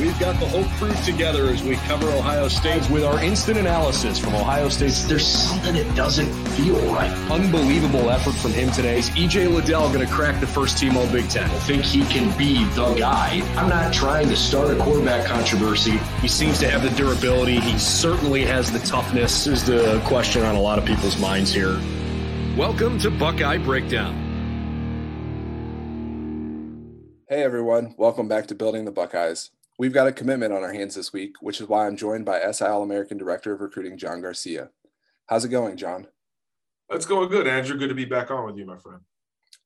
We've got the whole crew together as we cover Ohio State with our instant analysis from Ohio State. There's something that doesn't feel right. Unbelievable effort from him today. Is E.J. Liddell going to crack the first team all Big Ten? I think he can be the guy. I'm not trying to start a quarterback controversy. He seems to have the durability. He certainly has the toughness is the question on a lot of people's minds here. Welcome to Buckeye Breakdown. Hey, everyone. Welcome back to Building the Buckeyes. We've got a commitment on our hands this week, which is why I'm joined by SI All-American Director of Recruiting, John Garcia. How's it going, John? It's going good, Andrew. Good to be back on with you, my friend.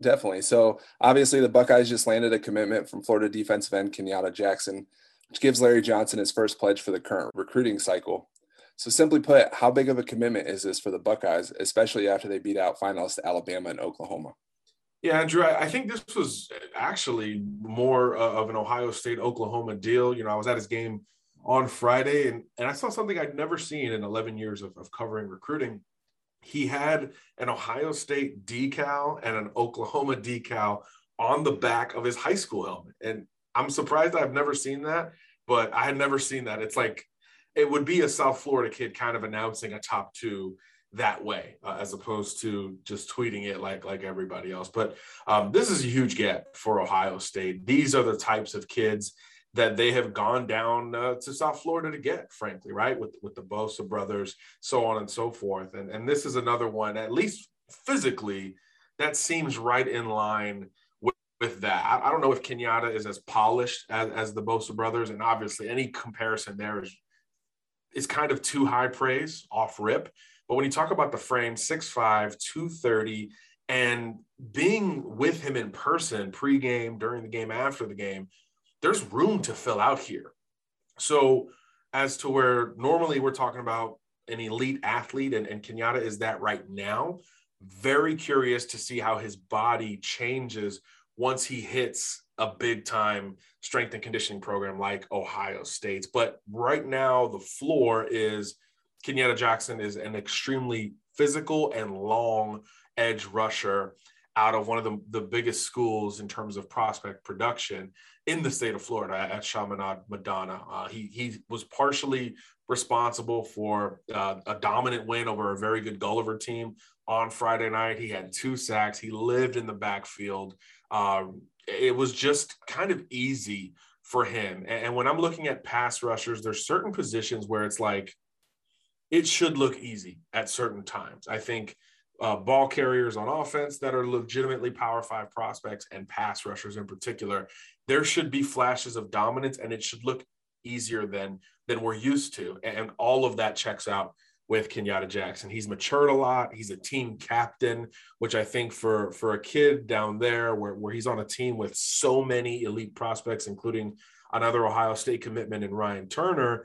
Definitely. So, obviously, the Buckeyes just landed a commitment from Florida defensive end Kenyatta Jackson, which gives Larry Johnson his first pledge for the current recruiting cycle. So, simply put, how big of a commitment is this for the Buckeyes, especially after they beat out finalists Alabama and Oklahoma? Yeah, Andrew, I think this was actually more of an Ohio State-Oklahoma deal. You know, I was at his game on Friday, and I saw something I'd never seen in 11 years of covering recruiting. He had an Ohio State decal and an Oklahoma decal on the back of his high school helmet. And I'm surprised I've never seen that, but I had never seen that. It's like it would be a South Florida kid kind of announcing a top two that way, as opposed to just tweeting it like everybody else. But this is a huge gap for Ohio State. These are the types of kids that they have gone down to South Florida to get, frankly, right? With the Bosa brothers, so on and so forth. And this is another one, at least physically, that seems right in line with that. I don't know if Kenyatta is as polished as the Bosa brothers. And obviously any comparison there is kind of too high praise off rip. But when you talk about the frame, 6'5", 230, and being with him in person pregame, during the game, after the game, there's room to fill out here. So as to where normally we're talking about an elite athlete, and Kenyatta is that right now, very curious to see how his body changes once he hits a big-time strength and conditioning program like Ohio State's. But right now the floor is – Kenyatta Jackson is an extremely physical and long edge rusher out of one of the biggest schools in terms of prospect production in the state of Florida at Chaminade Madonna. He was partially responsible for a dominant win over a very good Gulliver team on Friday night. He had 2 sacks. He lived in the backfield. It was just kind of easy for him. And when I'm looking at pass rushers, there's certain positions where it's like, it should look easy at certain times. I think ball carriers on offense that are legitimately Power 5 prospects and pass rushers in particular, there should be flashes of dominance and it should look easier than we're used to. And all of that checks out with Kenyatta Jackson. He's matured a lot. He's a team captain, which I think for a kid down there where he's on a team with so many elite prospects, including another Ohio State commitment in Ryan Turner,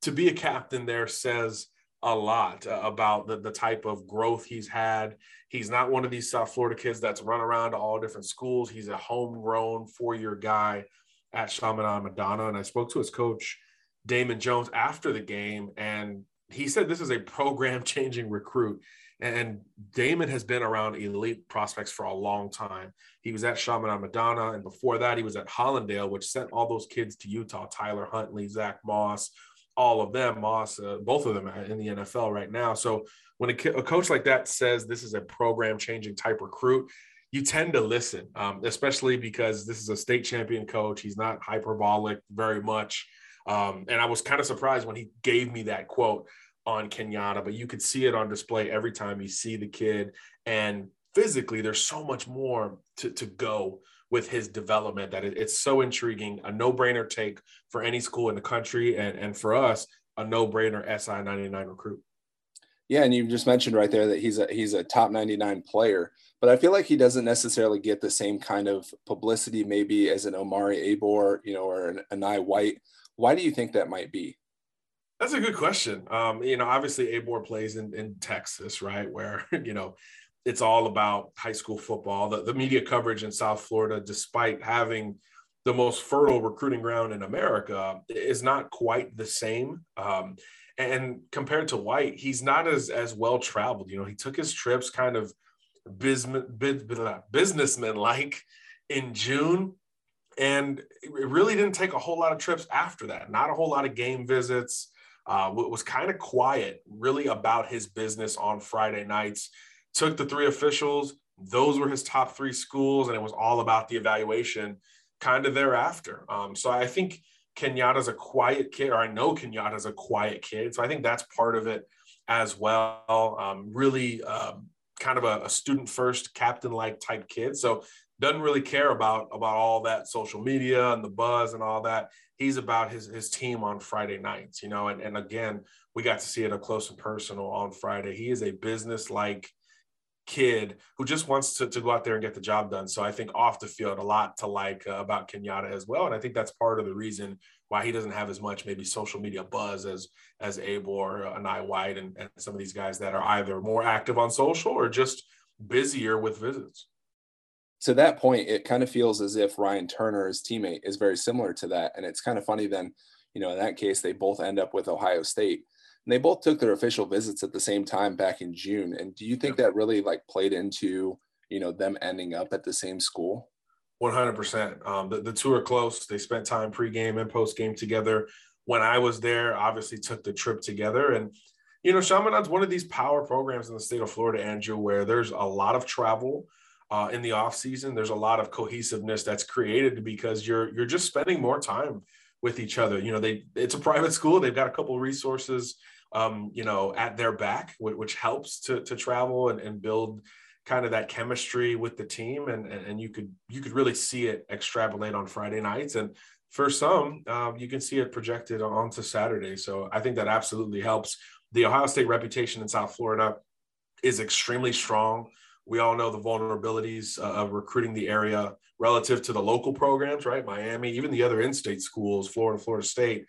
to be a captain there says a lot about the type of growth he's had. He's not one of these South Florida kids that's run around to all different schools. He's a homegrown 4-year guy at Chaminade Madonna. And I spoke to his coach, Damon Jones, after the game, and he said this is a program-changing recruit. And Damon has been around elite prospects for a long time. He was at Chaminade Madonna, and before that he was at Hollandale, which sent all those kids to Utah, Tyler Huntley, Zach Moss, all of them, Moss, both of them are in the NFL right now. So when a coach like that says this is a program-changing type recruit, you tend to listen, especially because this is a state champion coach. He's not hyperbolic very much. And I was kind of surprised when he gave me that quote on Kenyatta, but you could see it on display every time you see the kid. And physically, there's so much more to go with his development that it's so intriguing, a no-brainer take for any school in the country and for us, a no-brainer SI 99 recruit. Yeah, and you just mentioned right there that he's a top 99 player, But I feel like he doesn't necessarily get the same kind of publicity maybe as an Omari Abor, you know, or an Anai White. Why do you think that might be? That's a good question. You know, obviously Abor plays in Texas, right, where, you know, it's all about high school football. The media coverage in South Florida, despite having the most fertile recruiting ground in America, is not quite the same. And compared to White, he's not as well-traveled. You know, he took his trips kind of businessman-like in June, and it really didn't take a whole lot of trips after that. Not a whole lot of game visits. It was kind of quiet, really, about his business on Friday nights. Took the three officials. Those were his top three schools, and it was all about the evaluation kind of thereafter. So I think Kenyatta's a quiet kid, or I know Kenyatta's a quiet kid. So I think that's part of it as well. Kind of a student first, captain like type kid. So doesn't really care about all that social media and the buzz and all that. He's about his team on Friday nights, you know, and again, we got to see it up close and personal on Friday. He is a business like kid who just wants to go out there and get the job done. So I think off the field, a lot to like about Kenyatta as well. And I think that's part of the reason why he doesn't have as much maybe social media buzz as Abor, Anai White, and some of these guys that are either more active on social or just busier with visits. To that point, it kind of feels as if Ryan Turner, his teammate, is very similar to that. And it's kind of funny then, you know, in that case, they both end up with Ohio State. And they both took their official visits at the same time back in June. And do you think that really like played into, you know, them ending up at the same school? 100%. The two are close. They spent time pregame and postgame together. When I was there, obviously took the trip together. And, you know, Chaminade's one of these power programs in the state of Florida, Andrew, where there's a lot of travel. In the off season, there's a lot of cohesiveness that's created because you're just spending more time with each other. You know, it's a private school. They've got a couple of resources, you know, at their back, which helps to travel and build kind of that chemistry with the team. And you could really see it extrapolate on Friday nights. And for some, you can see it projected onto Saturday. So I think that absolutely helps. The Ohio State reputation in South Florida is extremely strong. We all know the vulnerabilities of recruiting the area relative to the local programs, right? Miami, even the other in-state schools, Florida State.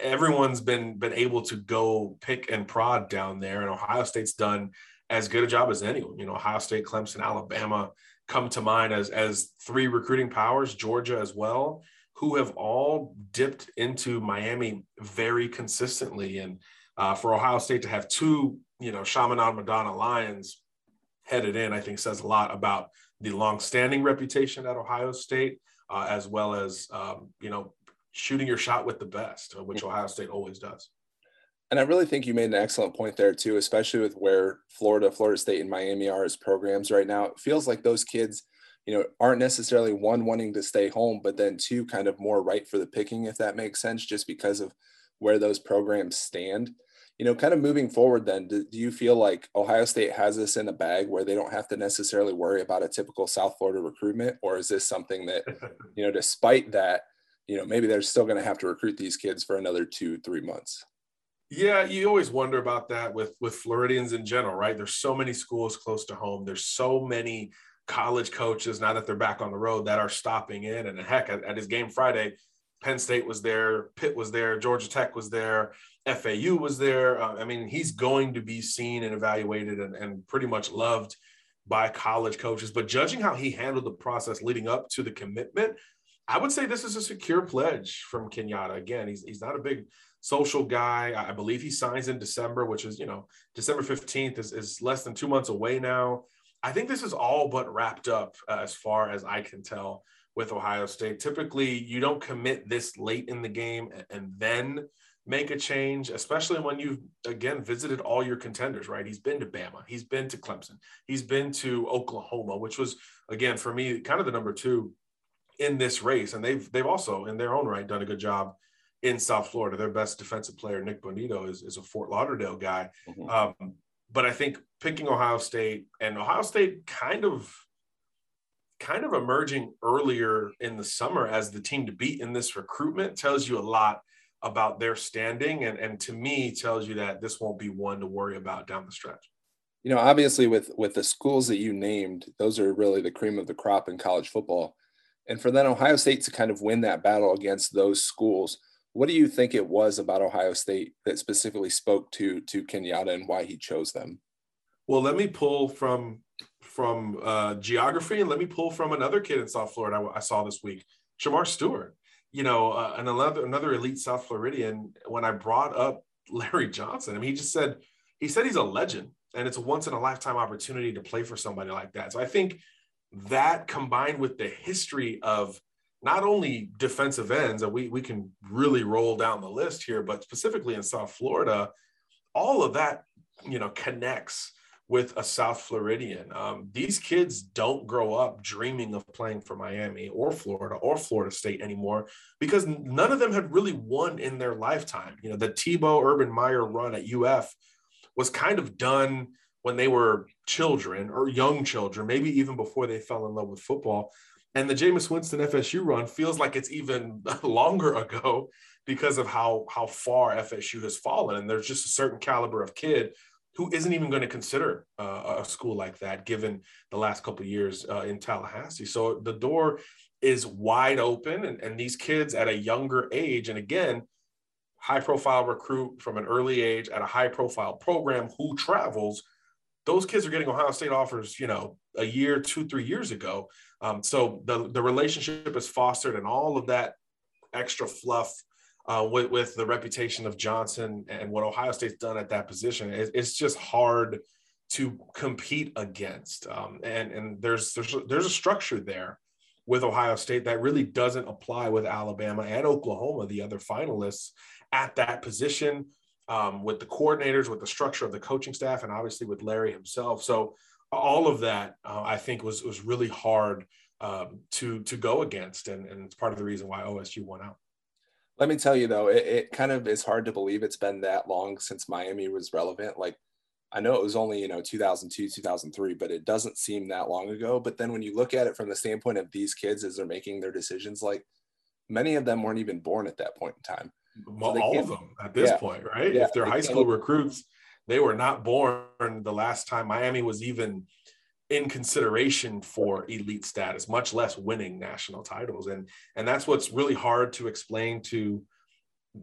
Everyone's been able to go pick and prod down there, and Ohio State's done as good a job as anyone. You know, Ohio State, Clemson, Alabama come to mind as three recruiting powers, Georgia as well, who have all dipped into Miami very consistently. And for Ohio State to have two, you know, Chaminade Madonna Lions headed in, I think says a lot about the longstanding reputation at Ohio State, as well as, you know, shooting your shot with the best, which Ohio State always does. And I really think you made an excellent point there too, especially with where Florida State and Miami are as programs right now. It feels like those kids, you know, aren't necessarily one wanting to stay home, but then two kind of more right for the picking, if that makes sense, just because of where those programs stand. You know, kind of moving forward then, do you feel like Ohio State has this in a bag where they don't have to necessarily worry about a typical South Florida recruitment? Or is this something that, you know, despite that, you know, maybe they're still going to have to recruit these kids for another 2-3 months? Yeah, you always wonder about that with Floridians in general, right? There's so many schools close to home. There's so many college coaches, now that they're back on the road, that are stopping in. And heck, at his game Friday, Penn State was there, Pitt was there, Georgia Tech was there, FAU was there. I mean, he's going to be seen and evaluated and pretty much loved by college coaches. But judging how he handled the process leading up to the commitment, I would say this is a secure pledge from Kenyatta. Again, he's not a big social guy. I believe he signs in December, which is, you know, December 15th is less than 2 months away now. I think this is all but wrapped up as far as I can tell with Ohio State. Typically, you don't commit this late in the game and then make a change, especially when you've, again, visited all your contenders, right? He's been to Bama. He's been to Clemson. He's been to Oklahoma, which was, again, for me, kind of the number two in this race. And they've also, in their own right, done a good job in South Florida. Their best defensive player, Nick Bonito, is a Fort Lauderdale guy. Mm-hmm. But I think picking Ohio State, and Ohio State kind of emerging earlier in the summer as the team to beat in this recruitment, tells you a lot about their standing, and to me tells you that this won't be one to worry about down the stretch. you know, obviously with the schools that you named, those are really the cream of the crop in college football. And for then Ohio State to kind of win that battle against those schools, what do you think it was about Ohio State that specifically spoke to Kenyatta and why he chose them? Well, let me pull from geography, and let me pull from another kid in South Florida I saw this week, Shamar Stewart. You know, another elite South Floridian. When I brought up Larry Johnson, I mean, he said he's a legend, and it's a once in a lifetime opportunity to play for somebody like that. So I think that, combined with the history of not only defensive ends, and we can really roll down the list here, but specifically in South Florida, all of that, you know, connects with a South Floridian. These kids don't grow up dreaming of playing for Miami or Florida State anymore, because none of them had really won in their lifetime. You know, the Tebow, Urban Meyer run at UF was kind of done when they were children or young children, maybe even before they fell in love with football. And the Jameis Winston FSU run feels like it's even longer ago because of how far FSU has fallen. And there's just a certain caliber of kid who isn't even going to consider a school like that, given the last couple of years in Tallahassee. So the door is wide open, and these kids at a younger age, and again, high-profile recruit from an early age at a high-profile program who travels, those kids are getting Ohio State offers, you know, a year, 2-3 years ago. So the relationship is fostered, and all of that extra fluff with the reputation of Johnson and what Ohio State's done at that position, it's just hard to compete against. And there's a structure there with Ohio State that really doesn't apply with Alabama and Oklahoma, the other finalists at that position, with the coordinators, with the structure of the coaching staff, and obviously with Larry himself. So all of that, I think, was really hard to go against, and it's part of the reason why OSU won out. Let me tell you, though, it kind of is hard to believe it's been that long since Miami was relevant. Like, I know it was only, you know, 2002, 2003, but it doesn't seem that long ago. But then when you look at it from the standpoint of these kids as they're making their decisions, like, many of them weren't even born at that point in time. Well, so all of them at this point, right? Yeah, if they're high school recruits, they were not born the last time Miami was even in consideration for elite status, much less winning national titles. And that's what's really hard to explain to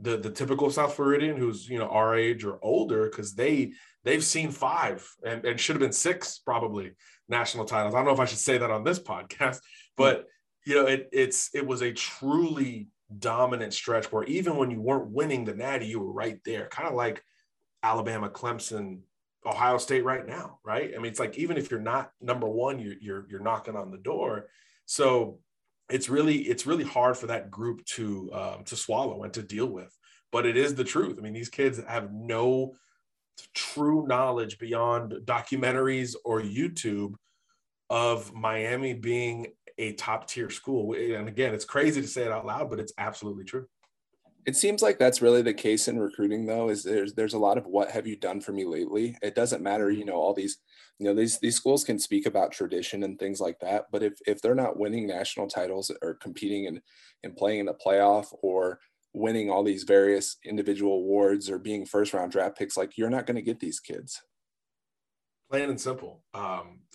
the typical South Floridian who's, you know, our age or older, because they've seen 5 and should have been 6 probably national titles. I don't know if I should say that on this podcast, but you know, it was a truly dominant stretch where even when you weren't winning the Natty, you were right there, kind of like Alabama, Clemson, Ohio State right now, right? I mean, it's like, even if you're not number one, you're knocking on the door. So it's really hard for that group to swallow and to deal with, but it is the truth. I mean, these kids have no true knowledge beyond documentaries or YouTube of Miami being a top tier school. And again, it's crazy to say it out loud, but it's absolutely true. It seems like that's really the case in recruiting, though, is there's a lot of what have you done for me lately. It doesn't matter, you know, all these, you know, these schools can speak about tradition and things like that. But if they're not winning national titles or competing and playing in the playoff or winning all these various individual awards or being first round draft picks, like, you're not going to get these kids. Plain and simple.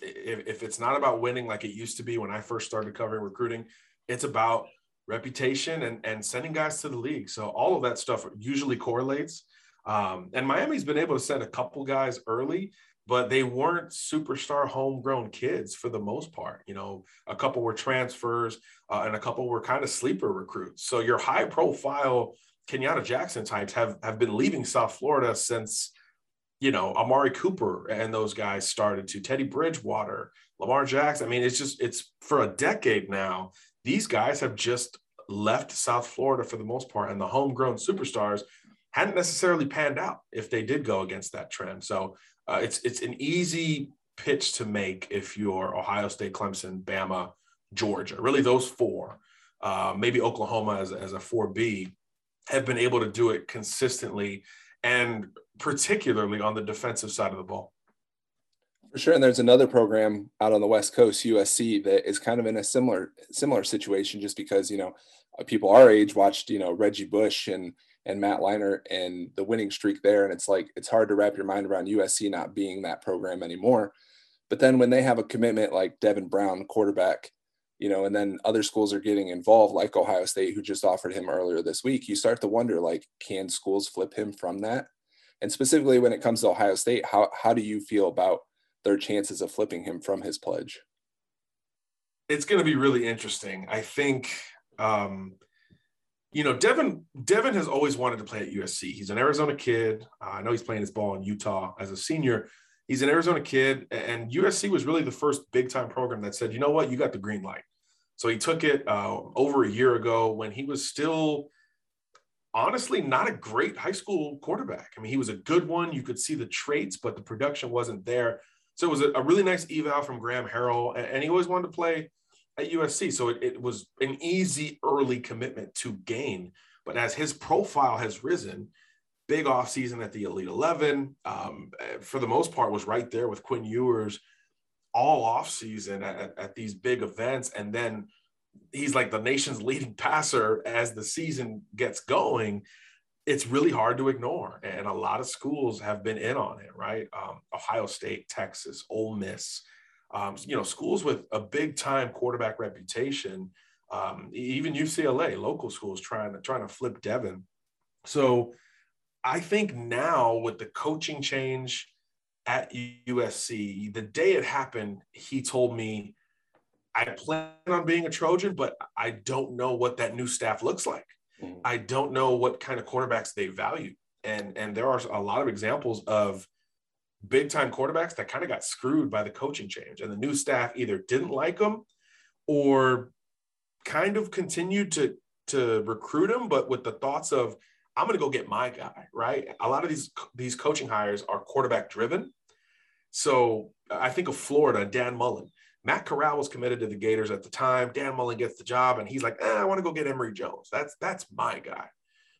If it's not about winning like it used to be when I first started covering recruiting, it's about reputation and sending guys to the league. So all of that stuff usually correlates. And Miami's been able to send a couple guys early, but they weren't superstar homegrown kids for the most part. You know, a couple were transfers and a couple were kind of sleeper recruits. So your high profile Kenyatta Jackson types have been leaving South Florida since, you know, Amari Cooper and those guys started to, Teddy Bridgewater, Lamar Jackson. I mean, it's for a decade now. These guys have just left South Florida for the most part, and the homegrown superstars hadn't necessarily panned out if they did go against that trend. So it's an easy pitch to make if you're Ohio State, Clemson, Bama, Georgia. Really, those four, maybe Oklahoma as a 4B, have been able to do it consistently, and particularly on the defensive side of the ball. For sure. And there's another program out on the West Coast, USC, that is kind of in a similar situation, just because, you know, people our age watched, you know, Reggie Bush and Matt Leiner and the winning streak there. And it's like, it's hard to wrap your mind around USC not being that program anymore. But then when they have a commitment like Devin Brown, quarterback, you know, and then other schools are getting involved, like Ohio State, who just offered him earlier this week, you start to wonder, like, can schools flip him from that? And specifically when it comes to Ohio State, how do you feel about their chances of flipping him from his pledge? It's going to be really interesting. I think, you know, Devin has always wanted to play at USC. He's an Arizona kid. I know he's playing his ball in Utah as a senior. He's an Arizona kid, and USC was really the first big-time program that said, you know what, you got the green light. So he took it over a year ago when he was still, honestly, not a great high school quarterback. I mean, he was a good one. You could see the traits, but the production wasn't there. So it was a really nice eval from Graham Harrell, and he always wanted to play at USC. So it was an easy early commitment to gain. But as his profile has risen, big offseason at the Elite 11, for the most part, was right there with Quinn Ewers all offseason at these big events. And then he's like the nation's leading passer as the season gets going. It's really hard to ignore. And a lot of schools have been in on it, right? Ohio State, Texas, Ole Miss, you know, schools with a big time quarterback reputation, even UCLA, local schools trying to flip Devin. So I think now with the coaching change at USC, the day it happened, he told me, I plan on being a Trojan, but I don't know what that new staff looks like. Mm-hmm. I don't know what kind of quarterbacks they value. And there are a lot of examples of big-time quarterbacks that kind of got screwed by the coaching change. And the new staff either didn't like them or kind of continued to recruit them, but with the thoughts of, I'm going to go get my guy, right? A lot of these coaching hires are quarterback driven. So I think of Florida, Dan Mullen. Matt Corral was committed to the Gators at the time. Dan Mullen gets the job, and he's like, I want to go get Emory Jones. That's my guy,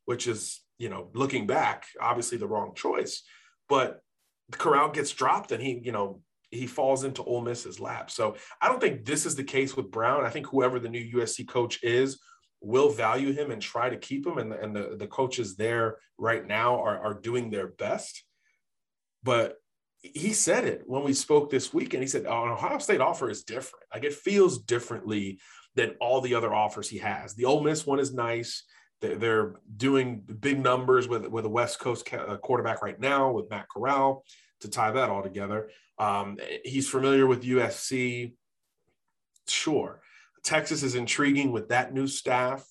which is, you know, looking back, obviously the wrong choice. But Corral gets dropped, and he falls into Ole Miss's lap. So I don't think this is the case with Brown. I think whoever the new USC coach is will value him and try to keep him. And the coaches there right now are doing their best. But he said it when we spoke this weekend. He said, an Ohio State offer is different. Like, it feels differently than all the other offers he has. The Ole Miss one is nice. They're doing big numbers with a West Coast quarterback right now with Matt Corral to tie that all together. He's familiar with USC. Sure. Texas is intriguing with that new staff.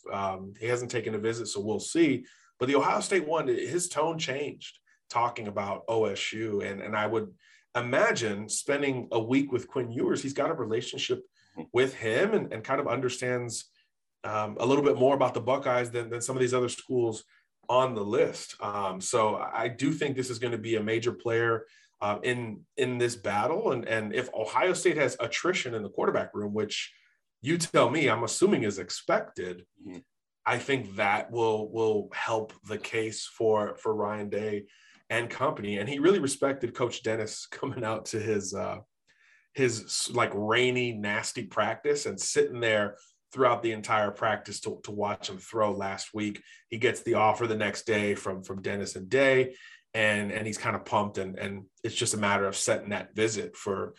He hasn't taken a visit, so we'll see. But the Ohio State one, his tone changed talking about OSU. And I would imagine spending a week with Quinn Ewers, he's got a relationship with him and kind of understands a little bit more about the Buckeyes than some of these other schools on the list. So I do think this is going to be a major player in this battle. And if Ohio State has attrition in the quarterback room, which you tell me, I'm assuming is expected, mm-hmm. I think that will help the case for Ryan Day and company. And he really respected Coach Dennis coming out to his like rainy, nasty practice and sitting there throughout the entire practice to watch him throw last week. He gets the offer the next day from Dennis and Day, and he's kind of pumped. And it's just a matter of setting that visit for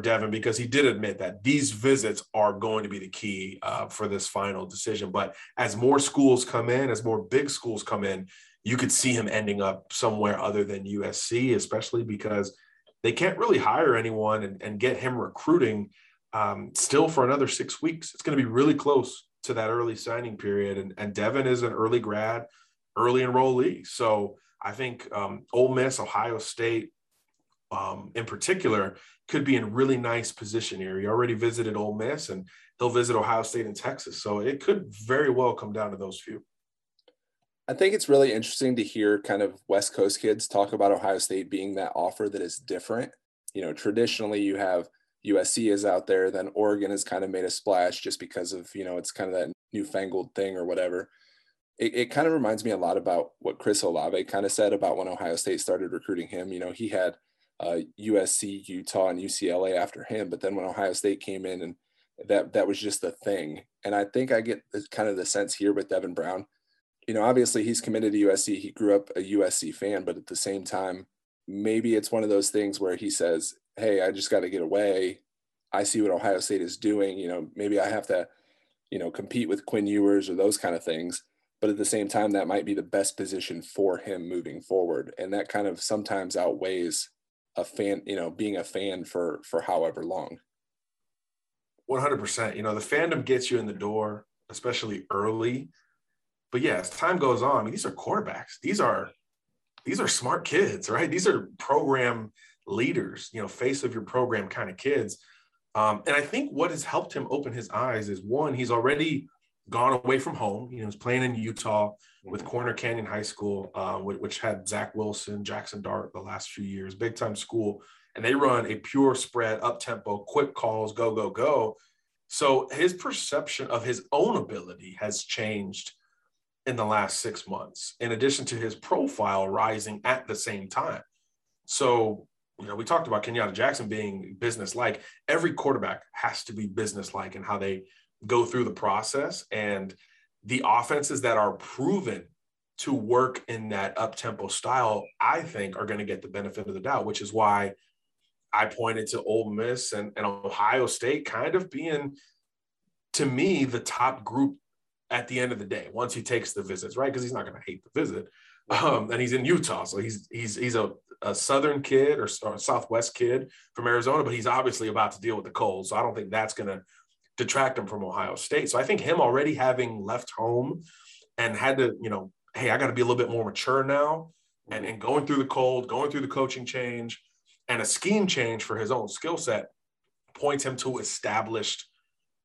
Devin, because he did admit that these visits are going to be the key for this final decision. But as more schools come in, as more big schools come in, you could see him ending up somewhere other than USC, especially because they can't really hire anyone and get him recruiting still for another 6 weeks. It's going to be really close to that early signing period. And Devin is an early grad, early enrollee. So I think Ole Miss, Ohio State, in particular, could be in really nice position here. He already visited Ole Miss, and he'll visit Ohio State and Texas. So it could very well come down to those few. I think it's really interesting to hear kind of West Coast kids talk about Ohio State being that offer that is different. You know, traditionally you have USC is out there, then Oregon has kind of made a splash just because of, you know, it's kind of that newfangled thing or whatever. It kind of reminds me a lot about what Chris Olave kind of said about when Ohio State started recruiting him. You know, he had USC, Utah, and UCLA after him. But then when Ohio State came in, and that was just a thing. And I think I get kind of the sense here with Devin Brown. You know, obviously he's committed to USC. He grew up a USC fan, but at the same time, maybe it's one of those things where he says, hey, I just got to get away. I see what Ohio State is doing. You know, maybe I have to, you know, compete with Quinn Ewers or those kind of things. But at the same time, that might be the best position for him moving forward. And that kind of sometimes outweighs a fan, you know, being a fan for however long. 100%. You know, the fandom gets you in the door, especially early. But yeah, as time goes on, I mean, these are quarterbacks. These are smart kids, right? These are program leaders, you know, face of your program kind of kids. And I think what has helped him open his eyes is, one, he's already gone away from home. You know, he's playing in Utah with Corner Canyon High School, which had Zach Wilson, Jackson Dart the last few years, big time school. And they run a pure spread, up tempo, quick calls, go, go, go. So his perception of his own ability has changed in the last 6 months, in addition to his profile rising at the same time. So, you know, we talked about Kenyatta Jackson being businesslike. Every quarterback has to be businesslike in how they go through the process, and the offenses that are proven to work in that up-tempo style, I think, are going to get the benefit of the doubt, which is why I pointed to Ole Miss and Ohio State kind of being, to me, the top group at the end of the day, once he takes the visits, right? Because he's not going to hate the visit. And he's in Utah, so he's a Southern kid or a Southwest kid from Arizona, but he's obviously about to deal with the cold, so I don't think that's going to detract him from Ohio State. So I think him already having left home and had to, you know, hey, I got to be a little bit more mature now, and going through the cold, going through the coaching change, and a scheme change for his own skill set points him to established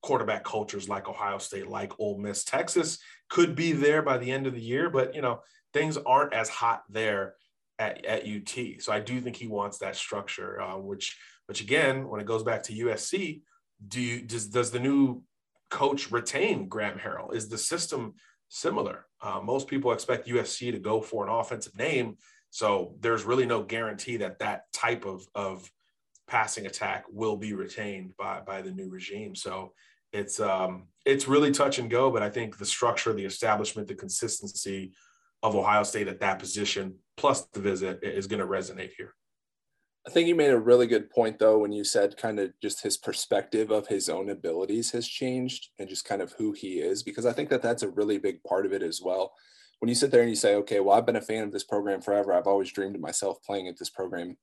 quarterback cultures like Ohio State, like Ole Miss. Texas could be there by the end of the year, but, you know, things aren't as hot there at UT. So I do think he wants that structure, which again, when it goes back to USC, does the new coach retain Graham Harrell? Is the system similar? Most people expect USC to go for an offensive name, so there's really no guarantee that type of passing attack will be retained by the new regime. So it's really touch and go, but I think the structure, the establishment, the consistency of Ohio State at that position, plus the visit, is going to resonate here. I think you made a really good point, though, when you said kind of just his perspective of his own abilities has changed and just kind of who he is, because I think that's a really big part of it as well. When you sit there and you say, okay, well, I've been a fan of this program forever. I've always dreamed of myself playing at this program.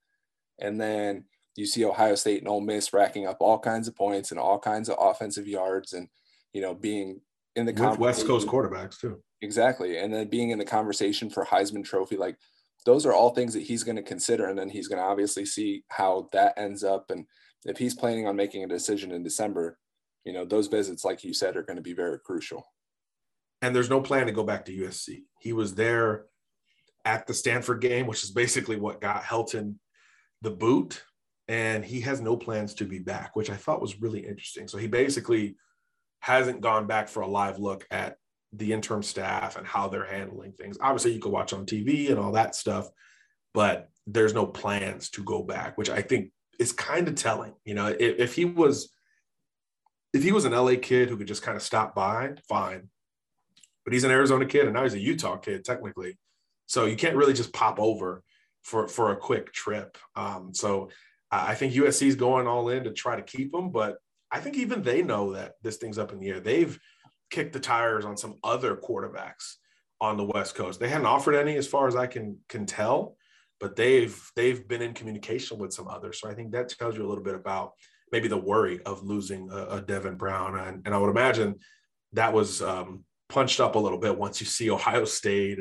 And then you see Ohio State and Ole Miss racking up all kinds of points and all kinds of offensive yards and, you know, being in the conversation. West Coast quarterbacks, too. Exactly. And then being in the conversation for Heisman Trophy, like, those are all things that he's going to consider, and then he's going to obviously see how that ends up. And if he's planning on making a decision in December, you know, those visits, like you said, are going to be very crucial. And there's no plan to go back to USC. He was there at the Stanford game, which is basically what got Helton the boot, and he has no plans to be back, which I thought was really interesting. So he basically hasn't gone back for a live look at the interim staff and how they're handling things. Obviously you could watch on TV and all that stuff, but there's no plans to go back, which I think is kind of telling. You know, if he was an LA kid who could just kind of stop by, fine, but he's an Arizona kid and now he's a Utah kid technically. So you can't really just pop over for a quick trip. So I think USC is going all in to try to keep him, but I think even they know that this thing's up in the air. They've kick the tires on some other quarterbacks on the West Coast. They hadn't offered any as far as I can tell, but they've been in communication with some others. So I think that tells you a little bit about maybe the worry of losing a Devin Brown. And I would imagine that was punched up a little bit once you see Ohio State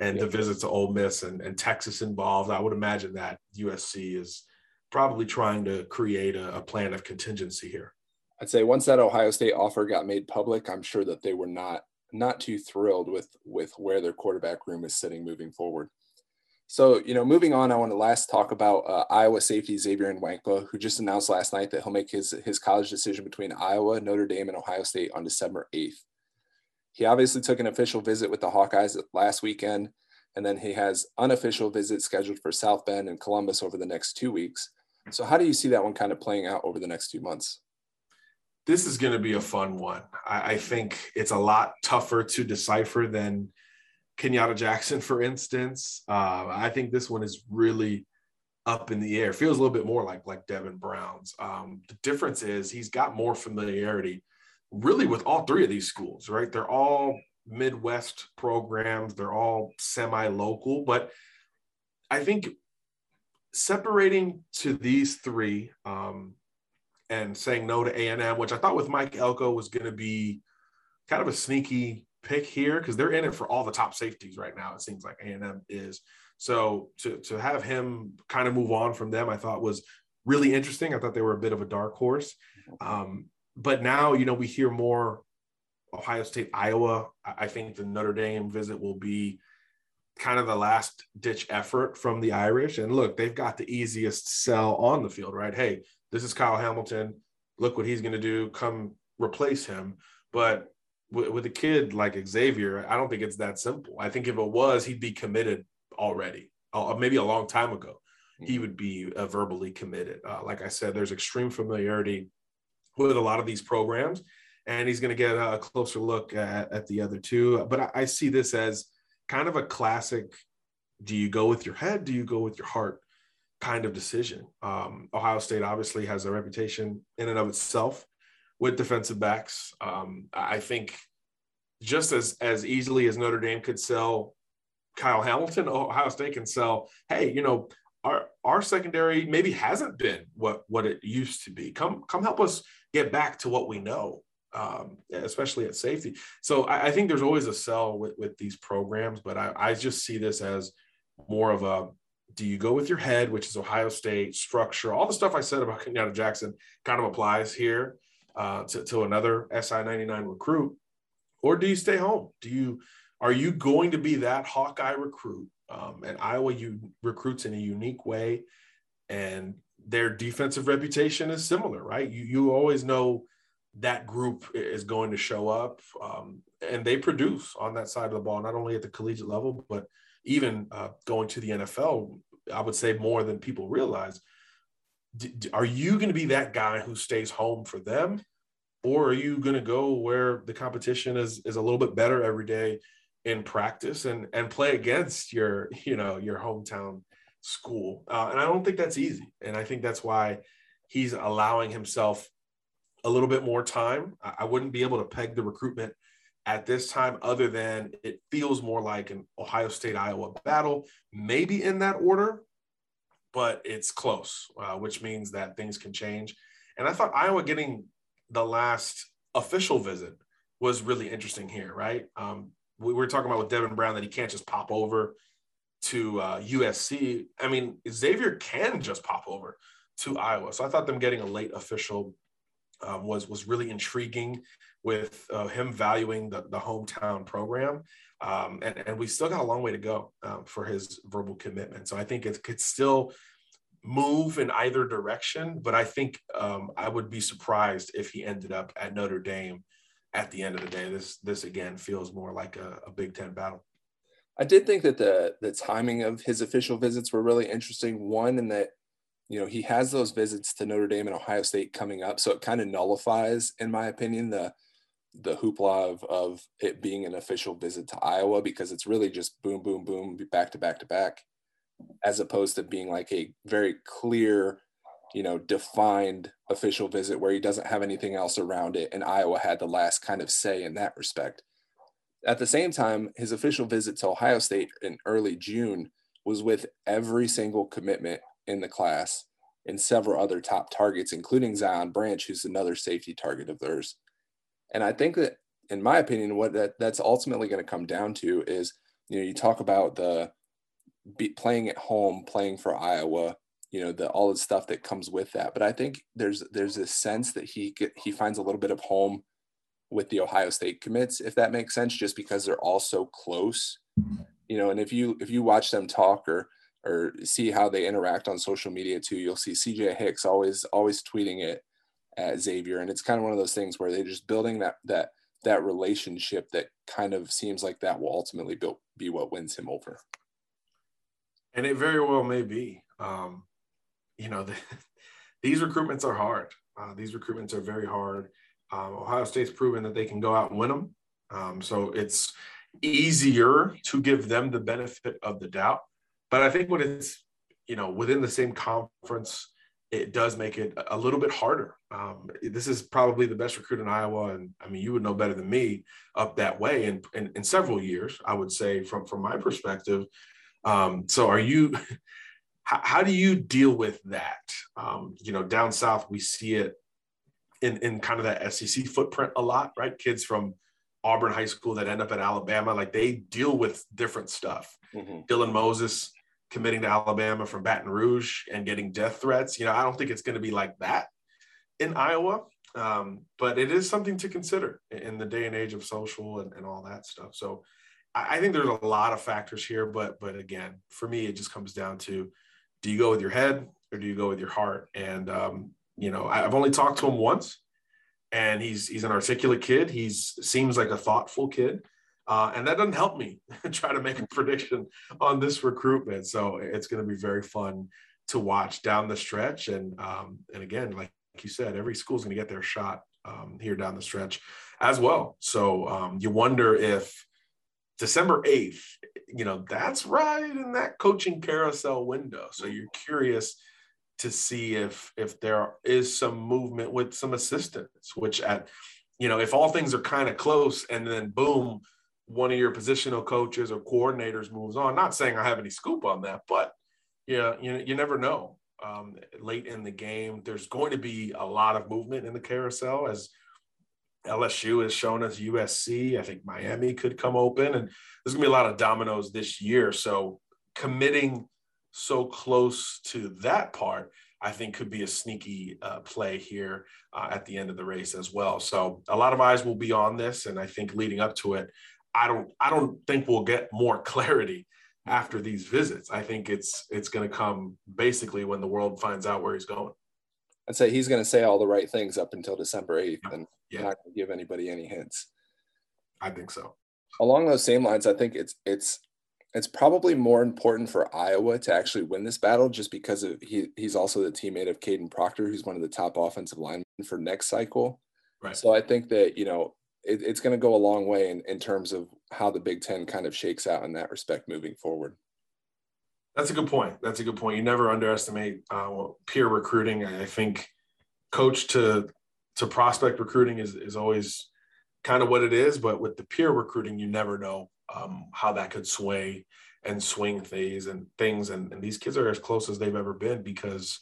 and the visits to Ole Miss and Texas involved. I would imagine that USC is probably trying to create a plan of contingency here. I'd say once that Ohio State offer got made public, I'm sure that they were not too thrilled with where their quarterback room is sitting moving forward. So, you know, moving on, I want to last talk about Iowa safety Xavier Nwankwo, who just announced last night that he'll make his college decision between Iowa, Notre Dame, and Ohio State on December 8th. He obviously took an official visit with the Hawkeyes last weekend. And then he has unofficial visits scheduled for South Bend and Columbus over the next 2 weeks. So how do you see that one kind of playing out over the next 2 months? This is going to be a fun one. I think it's a lot tougher to decipher than Kenyatta Jackson, for instance. I think this one is really up in the air. It feels a little bit more like Devin Brown's. The difference is he's got more familiarity really with all three of these schools, right? They're all Midwest programs. They're all semi-local, but I think separating to these three and saying no to A&M, which I thought with Mike Elko was going to be kind of a sneaky pick here because they're in it for all the top safeties right now. It seems like A&M is. So to have him kind of move on from them, I thought was really interesting. I thought they were a bit of a dark horse. But now, you know, we hear more Ohio State, Iowa. I think the Notre Dame visit will be kind of the last ditch effort from the Irish. And look, they've got the easiest sell on the field, right? Hey, this is Kyle Hamilton. Look what he's going to do. Come replace him. But with a kid like Xavier, I don't think it's that simple. I think if it was, he'd be committed already, maybe a long time ago. He would be verbally committed. Like I said, there's extreme familiarity with a lot of these programs. And he's going to get a closer look at the other two. But I see this as kind of a classic, do you go with your head, do you go with your heart kind of decision. Ohio State obviously has a reputation in and of itself with defensive backs. I think just as easily as Notre Dame could sell Kyle Hamilton, Ohio State can sell, hey, you know, our secondary maybe hasn't been what it used to be. Come help us get back to what we know. Especially at safety. So I think there's always a sell with these programs, but I just see this as more of a, do you go with your head, which is Ohio State, structure, all the stuff I said about Kenyatta Jackson kind of applies here to another SI 99 recruit, or do you stay home? Are you going to be that Hawkeye recruit? And Iowa recruits in a unique way, and their defensive reputation is similar, right? You always know that group is going to show up, and they produce on that side of the ball, not only at the collegiate level, but even going to the NFL, I would say more than people realize. Are you going to be that guy who stays home for them, or are you going to go where the competition is a little bit better every day in practice and play against your hometown school? And I don't think that's easy. And I think that's why he's allowing himself a little bit more time. I wouldn't be able to peg the recruitment at this time, other than it feels more like an Ohio State, Iowa battle, maybe in that order, but it's close, which means that things can change. And I thought Iowa getting the last official visit was really interesting here, right? We were talking about with Devin Brown that he can't just pop over to USC. I mean, Xavier can just pop over to Iowa. So I thought them getting a late official was really intriguing with him valuing the hometown program. And we still got a long way to go for his verbal commitment. So I think it could still move in either direction, but I think I would be surprised if he ended up at Notre Dame at the end of the day. This again feels more like a Big Ten battle. I did think that the timing of his official visits were really interesting. One, in that, you know, he has those visits to Notre Dame and Ohio State coming up, so it kind of nullifies, in my opinion, the hoopla of it being an official visit to Iowa, because it's really just boom, boom, boom, back to back to back, as opposed to being like a very clear, you know, defined official visit where he doesn't have anything else around it, and Iowa had the last kind of say in that respect. At the same time, his official visit to Ohio State in early June was with every single commitment in the class and several other top targets, including Zion Branch, who's another safety target of theirs. And I think that, in my opinion, what that's ultimately going to come down to is, you know, you talk about playing at home, playing for Iowa, you know, all the stuff that comes with that. But I think there's this sense that he finds a little bit of home with the Ohio State commits, if that makes sense, just because they're all so close, you know. And if you watch them talk or see how they interact on social media too, you'll see CJ Hicks always tweeting it at Xavier. And it's kind of one of those things where they're just building that relationship that kind of seems like that will ultimately be what wins him over. And it very well may be. You know, these recruitments are hard. These recruitments are very hard. Ohio State's proven that they can go out and win them. So it's easier to give them the benefit of the doubt. But I think when it's, you know, within the same conference, it does make it a little bit harder. This is probably the best recruit in Iowa. And I mean, you would know better than me up that way in several years, I would say, from my perspective. So are you, how do you deal with that? You know, down south, we see it in kind of that SEC footprint a lot, right? Kids from Auburn High School that end up at Alabama, like they deal with different stuff. Mm-hmm. Dylan Moses committing to Alabama from Baton Rouge and getting death threats. You know, I don't think it's going to be like that in Iowa, but it is something to consider in the day and age of social and all that stuff. So I think there's a lot of factors here, but again, for me, it just comes down to, do you go with your head or do you go with your heart? And, you know, I've only talked to him once, and he's an articulate kid. He's seems like a thoughtful kid. And that doesn't help me try to make a prediction on this recruitment. So it's going to be very fun to watch down the stretch. And again, like you said, every school is going to get their shot here down the stretch as well. So you wonder if December 8th, you know, that's right in that coaching carousel window. So you're curious to see if there is some movement with some assistants, which at, you know, if all things are kind of close and then boom, one of your positional coaches or coordinators moves on. Not saying I have any scoop on that, but yeah, you never know. Late in the game, there's going to be a lot of movement in the carousel, as LSU has shown us, USC. I think Miami could come open, and there's gonna be a lot of dominoes this year. So committing so close to that part, I think, could be a sneaky play here at the end of the race as well. So a lot of eyes will be on this, and I think leading up to it, I don't think we'll get more clarity after these visits. I think it's going to come basically when the world finds out where he's going. I'd say he's going to say all the right things up until December 8th and not going to give anybody any hints. I think so. Along those same lines, I think it's probably more important for Iowa to actually win this battle, just because of he's also the teammate of Caden Proctor, who's one of the top offensive linemen for next cycle. Right. So I think that, you know, it's going to go a long way in terms of how the Big Ten kind of shakes out in that respect moving forward. That's a good point. That's a good point. You never underestimate peer recruiting. I think coach to prospect recruiting is always kind of what it is, but with the peer recruiting, you never know how that could sway and swing things. And these kids are as close as they've ever been, because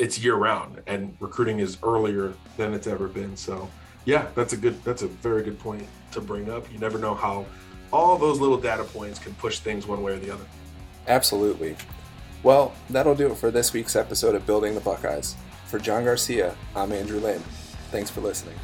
it's year round and recruiting is earlier than it's ever been. So yeah, that's a very good point to bring up. You never know how all those little data points can push things one way or the other. Absolutely. Well, that'll do it for this week's episode of Building the Buckeyes. For John Garcia, I'm Andrew Lynn. Thanks for listening.